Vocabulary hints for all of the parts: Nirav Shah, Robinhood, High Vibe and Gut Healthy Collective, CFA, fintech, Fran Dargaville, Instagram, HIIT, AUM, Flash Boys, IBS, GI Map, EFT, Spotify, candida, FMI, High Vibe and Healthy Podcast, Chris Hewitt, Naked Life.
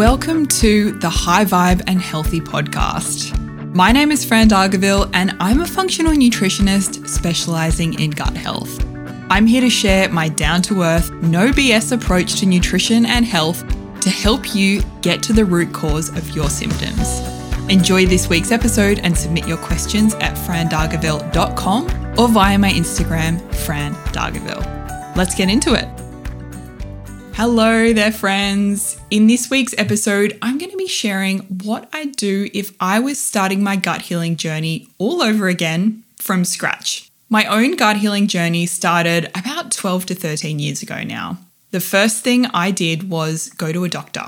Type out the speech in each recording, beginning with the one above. Welcome to the High Vibe and Healthy Podcast. My name is Fran Dargaville and I'm a functional nutritionist specializing in gut health. I'm here to share my down-to-earth, no BS approach to nutrition and health to help you get to the root cause of your symptoms. Enjoy this week's episode and submit your questions at frandargaville.com or via my Instagram, Fran Dargaville. Let's get into it. Hello there, friends. In this week's episode, I'm going to be sharing what I'd do if I was starting my gut healing journey all over again from scratch. My own gut healing journey started about 12 to 13 years ago now. The first thing I did was go to a doctor.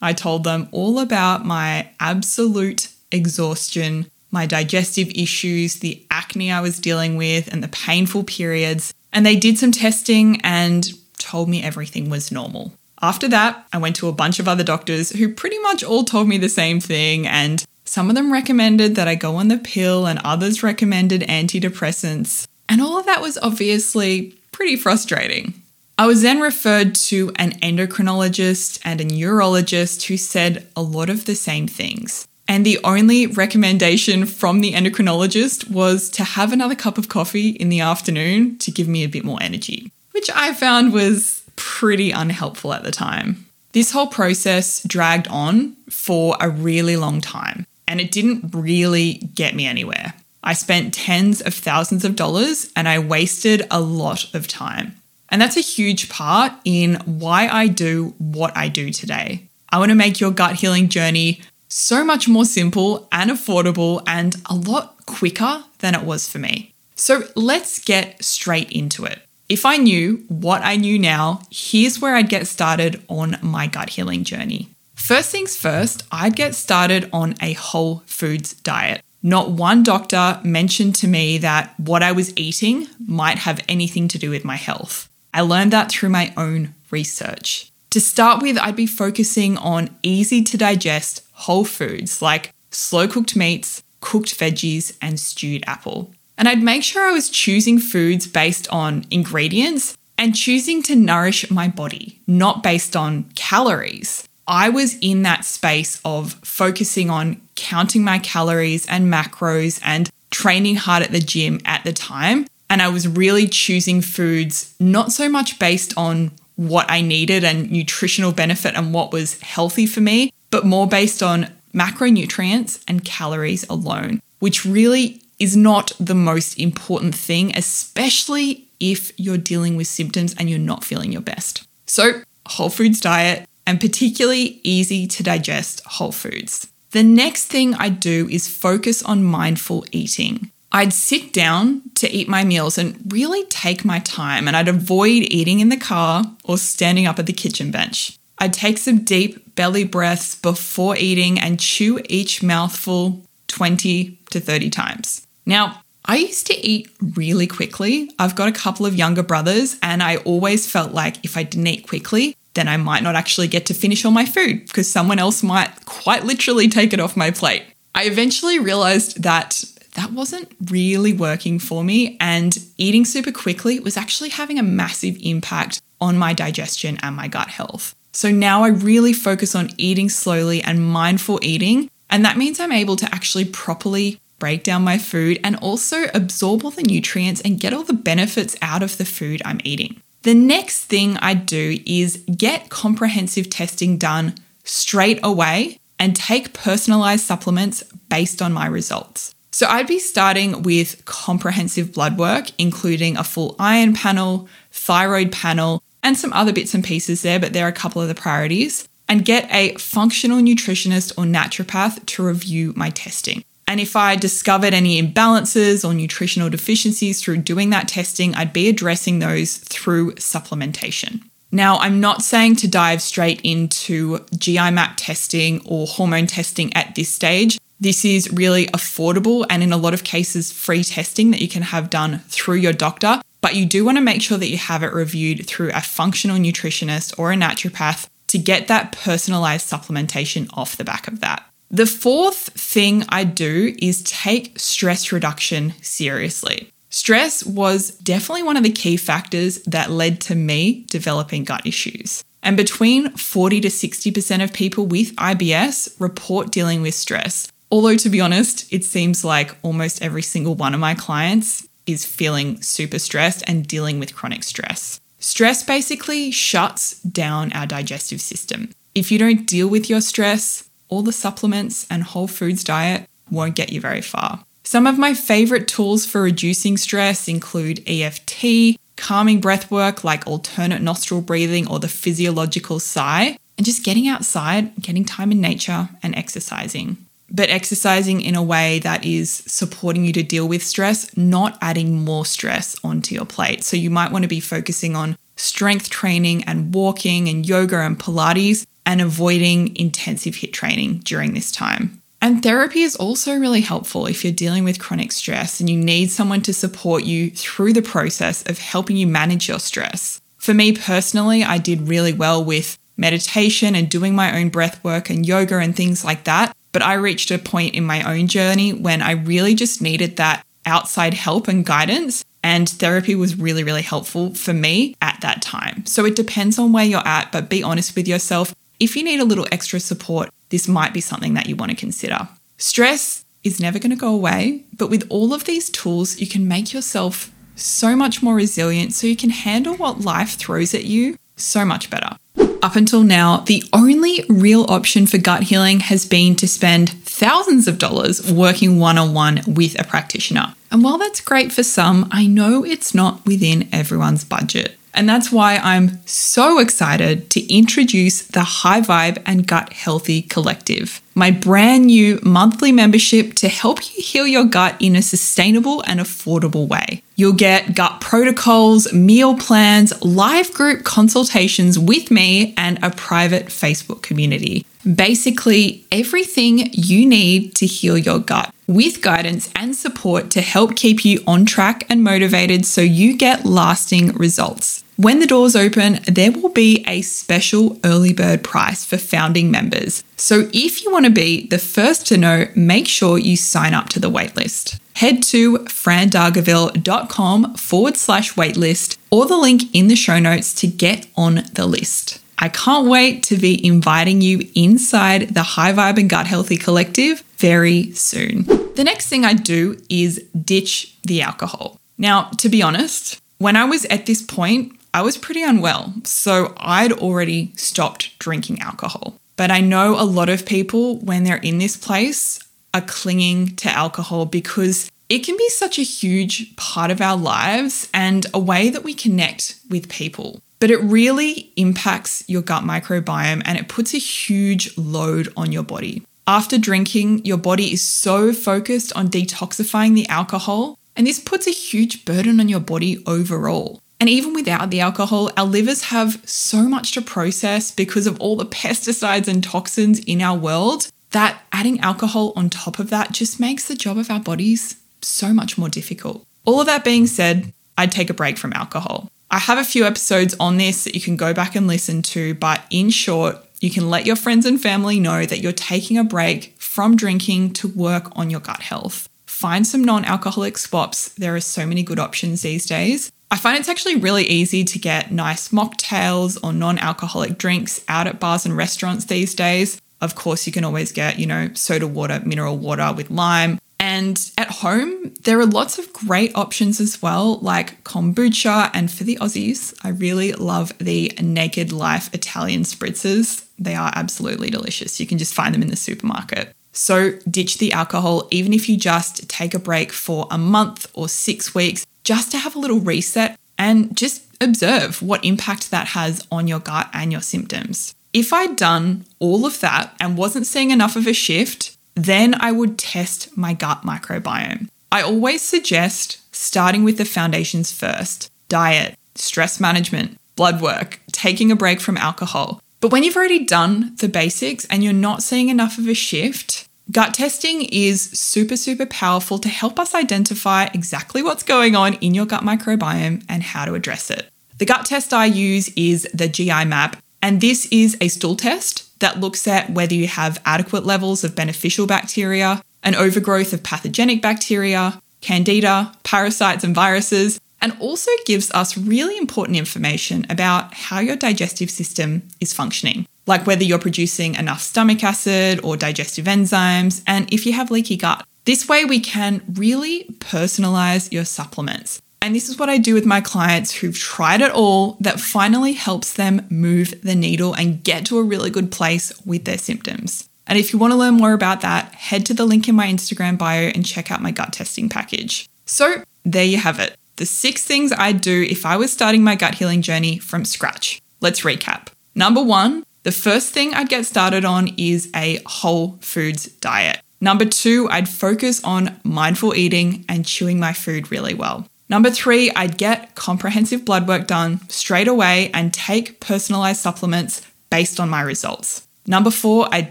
I told them all about my absolute exhaustion, my digestive issues, the acne I was dealing with, and the painful periods. And they did some testing and told me everything was normal. After that, I went to a bunch of other doctors who pretty much all told me the same thing, and some of them recommended that I go on the pill and others recommended antidepressants. And all of that was obviously pretty frustrating. I was then referred to an endocrinologist and a neurologist who said a lot of the same things. And the only recommendation from the endocrinologist was to have another cup of coffee in the afternoon to give me a bit more energy, which I found was pretty unhelpful at the time. This whole process dragged on for a really long time, and it didn't really get me anywhere. I spent tens of thousands of dollars and I wasted a lot of time. And that's a huge part in why I do what I do today. I want to make your gut healing journey so much more simple and affordable and a lot quicker than it was for me. So let's get straight into it. If I knew what I knew now, here's where I'd get started on my gut healing journey. First things first, I'd get started on a whole foods diet. Not one doctor mentioned to me that what I was eating might have anything to do with my health. I learned that through my own research. To start with, I'd be focusing on easy to digest whole foods like slow cooked meats, cooked veggies, and stewed apple. And I'd make sure I was choosing foods based on ingredients and choosing to nourish my body, not based on calories. I was in that space of focusing on counting my calories and macros and training hard at the gym at the time. And I was really choosing foods not so much based on what I needed and nutritional benefit and what was healthy for me, but more based on macronutrients and calories alone, which really is not the most important thing, especially if you're dealing with symptoms and you're not feeling your best. So, whole foods diet, and particularly easy to digest whole foods. The next thing I do is focus on mindful eating. I'd sit down to eat my meals and really take my time, and I'd avoid eating in the car or standing up at the kitchen bench. I'd take some deep belly breaths before eating and chew each mouthful 20 to 30 times. Now, I used to eat really quickly. I've got a couple of younger brothers and I always felt like if I didn't eat quickly, then I might not actually get to finish all my food because someone else might quite literally take it off my plate. I eventually realized that that wasn't really working for me, and eating super quickly was actually having a massive impact on my digestion and my gut health. So now I really focus on eating slowly and mindful eating, and that means I'm able to actually properly break down my food and also absorb all the nutrients and get all the benefits out of the food I'm eating. The next thing I do is get comprehensive testing done straight away and take personalized supplements based on my results. So I'd be starting with comprehensive blood work, including a full iron panel, thyroid panel, and some other bits and pieces there, but they're a couple of the priorities, and get a functional nutritionist or naturopath to review my testing. And if I discovered any imbalances or nutritional deficiencies through doing that testing, I'd be addressing those through supplementation. Now, I'm not saying to dive straight into GI Map testing or hormone testing at this stage. This is really affordable and in a lot of cases free testing that you can have done through your doctor, but you do want to make sure that you have it reviewed through a functional nutritionist or a naturopath to get that personalized supplementation off the back of that. The fourth thing I do is take stress reduction seriously. Stress was definitely one of the key factors that led to me developing gut issues. And between 40 to 60% of people with IBS report dealing with stress. Although, to be honest, it seems like almost every single one of my clients is feeling super stressed and dealing with chronic stress. Stress basically shuts down our digestive system. If you don't deal with your stress, all the supplements and whole foods diet won't get you very far. Some of my favorite tools for reducing stress include EFT, calming breath work like alternate nostril breathing or the physiological sigh, and just getting outside, getting time in nature and exercising. But exercising in a way that is supporting you to deal with stress, not adding more stress onto your plate. So you might want to be focusing on strength training and walking and yoga and Pilates and avoiding intensive HIIT training during this time. And therapy is also really helpful if you're dealing with chronic stress and you need someone to support you through the process of helping you manage your stress. For me personally, I did really well with meditation and doing my own breath work and yoga and things like that. But I reached a point in my own journey when I really just needed that outside help and guidance. And therapy was really, really helpful for me at that time. So it depends on where you're at, but be honest with yourself. If you need a little extra support, this might be something that you want to consider. Stress is never going to go away, but with all of these tools, you can make yourself so much more resilient so you can handle what life throws at you so much better. Up until now, the only real option for gut healing has been to spend thousands of dollars working one-on-one with a practitioner. And while that's great for some, I know it's not within everyone's budget. And that's why I'm so excited to introduce the High Vibe and Gut Healthy Collective, my brand new monthly membership to help you heal your gut in a sustainable and affordable way. You'll get gut protocols, meal plans, live group consultations with me, and a private Facebook community. Basically, everything you need to heal your gut with guidance and support to help keep you on track and motivated so you get lasting results. When the doors open, there will be a special early bird price for founding members. So if you want to be the first to know, make sure you sign up to the waitlist. Head to frandargaville.com/waitlist or the link in the show notes to get on the list. I can't wait to be inviting you inside the High Vibe and Gut Healthy Collective very soon. The next thing I do is ditch the alcohol. Now, to be honest, when I was at this point, I was pretty unwell, so I'd already stopped drinking alcohol. But I know a lot of people, when they're in this place, are clinging to alcohol because it can be such a huge part of our lives and a way that we connect with people. But it really impacts your gut microbiome and it puts a huge load on your body. After drinking, your body is so focused on detoxifying the alcohol, and this puts a huge burden on your body overall. And even without the alcohol, our livers have so much to process because of all the pesticides and toxins in our world that adding alcohol on top of that just makes the job of our bodies so much more difficult. All of that being said, I'd take a break from alcohol. I have a few episodes on this that you can go back and listen to, but in short, you can let your friends and family know that you're taking a break from drinking to work on your gut health. Find some non-alcoholic swaps. There are so many good options these days. I find it's actually really easy to get nice mocktails or non-alcoholic drinks out at bars and restaurants these days. Of course, you can always get, soda water, mineral water with lime. And at home, there are lots of great options as well, like kombucha. And for the Aussies, I really love the Naked Life Italian spritzers. They are absolutely delicious. You can just find them in the supermarket. So ditch the alcohol, even if you just take a break for a month or 6 weeks, just to have a little reset and just observe what impact that has on your gut and your symptoms. If I'd done all of that and wasn't seeing enough of a shift, then I would test my gut microbiome. I always suggest starting with the foundations first: diet, stress management, blood work, taking a break from alcohol. But when you've already done the basics and you're not seeing enough of a shift, gut testing is super, super powerful to help us identify exactly what's going on in your gut microbiome and how to address it. The gut test I use is the GI Map, and this is a stool test that looks at whether you have adequate levels of beneficial bacteria, an overgrowth of pathogenic bacteria, candida, parasites and viruses, and also gives us really important information about how your digestive system is functioning, like whether you're producing enough stomach acid or digestive enzymes, and if you have leaky gut. This way we can really personalize your supplements. And this is what I do with my clients who've tried it all that finally helps them move the needle and get to a really good place with their symptoms. And if you want to learn more about that, head to the link in my Instagram bio and check out my gut testing package. So there you have it. The 6 things I'd do if I was starting my gut healing journey from scratch. Let's recap. Number 1, the first thing I'd get started on is a whole foods diet. Number 2, I'd focus on mindful eating and chewing my food really well. Number 3, I'd get comprehensive blood work done straight away and take personalized supplements based on my results. Number 4, I'd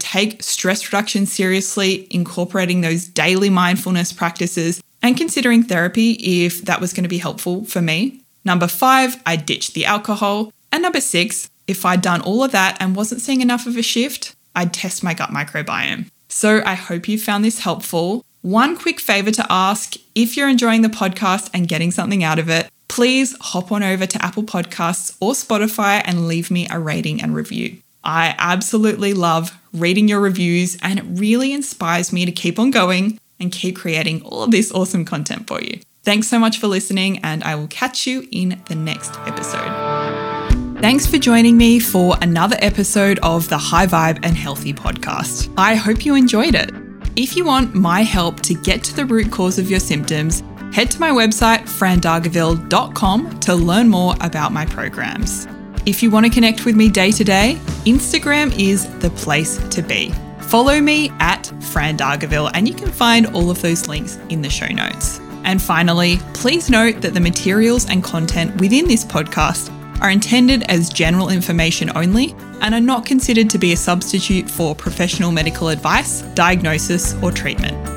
take stress reduction seriously, incorporating those daily mindfulness practices and considering therapy if that was going to be helpful for me. Number 5, I'd ditch the alcohol. And number 6, if I'd done all of that and wasn't seeing enough of a shift, I'd test my gut microbiome. So I hope you found this helpful. One quick favor to ask, if you're enjoying the podcast and getting something out of it, please hop on over to Apple Podcasts or Spotify and leave me a rating and review. I absolutely love reading your reviews and it really inspires me to keep on going and keep creating all of this awesome content for you. Thanks so much for listening and I will catch you in the next episode. Thanks for joining me for another episode of the High Vibe and Healthy Podcast. I hope you enjoyed it. If you want my help to get to the root cause of your symptoms, head to my website, frandargaville.com, to learn more about my programs. If you want to connect with me day to day, Instagram is the place to be. Follow me at Fran Dargaville and you can find all of those links in the show notes. And finally, please note that the materials and content within this podcast are intended as general information only and are not considered to be a substitute for professional medical advice, diagnosis, or treatment.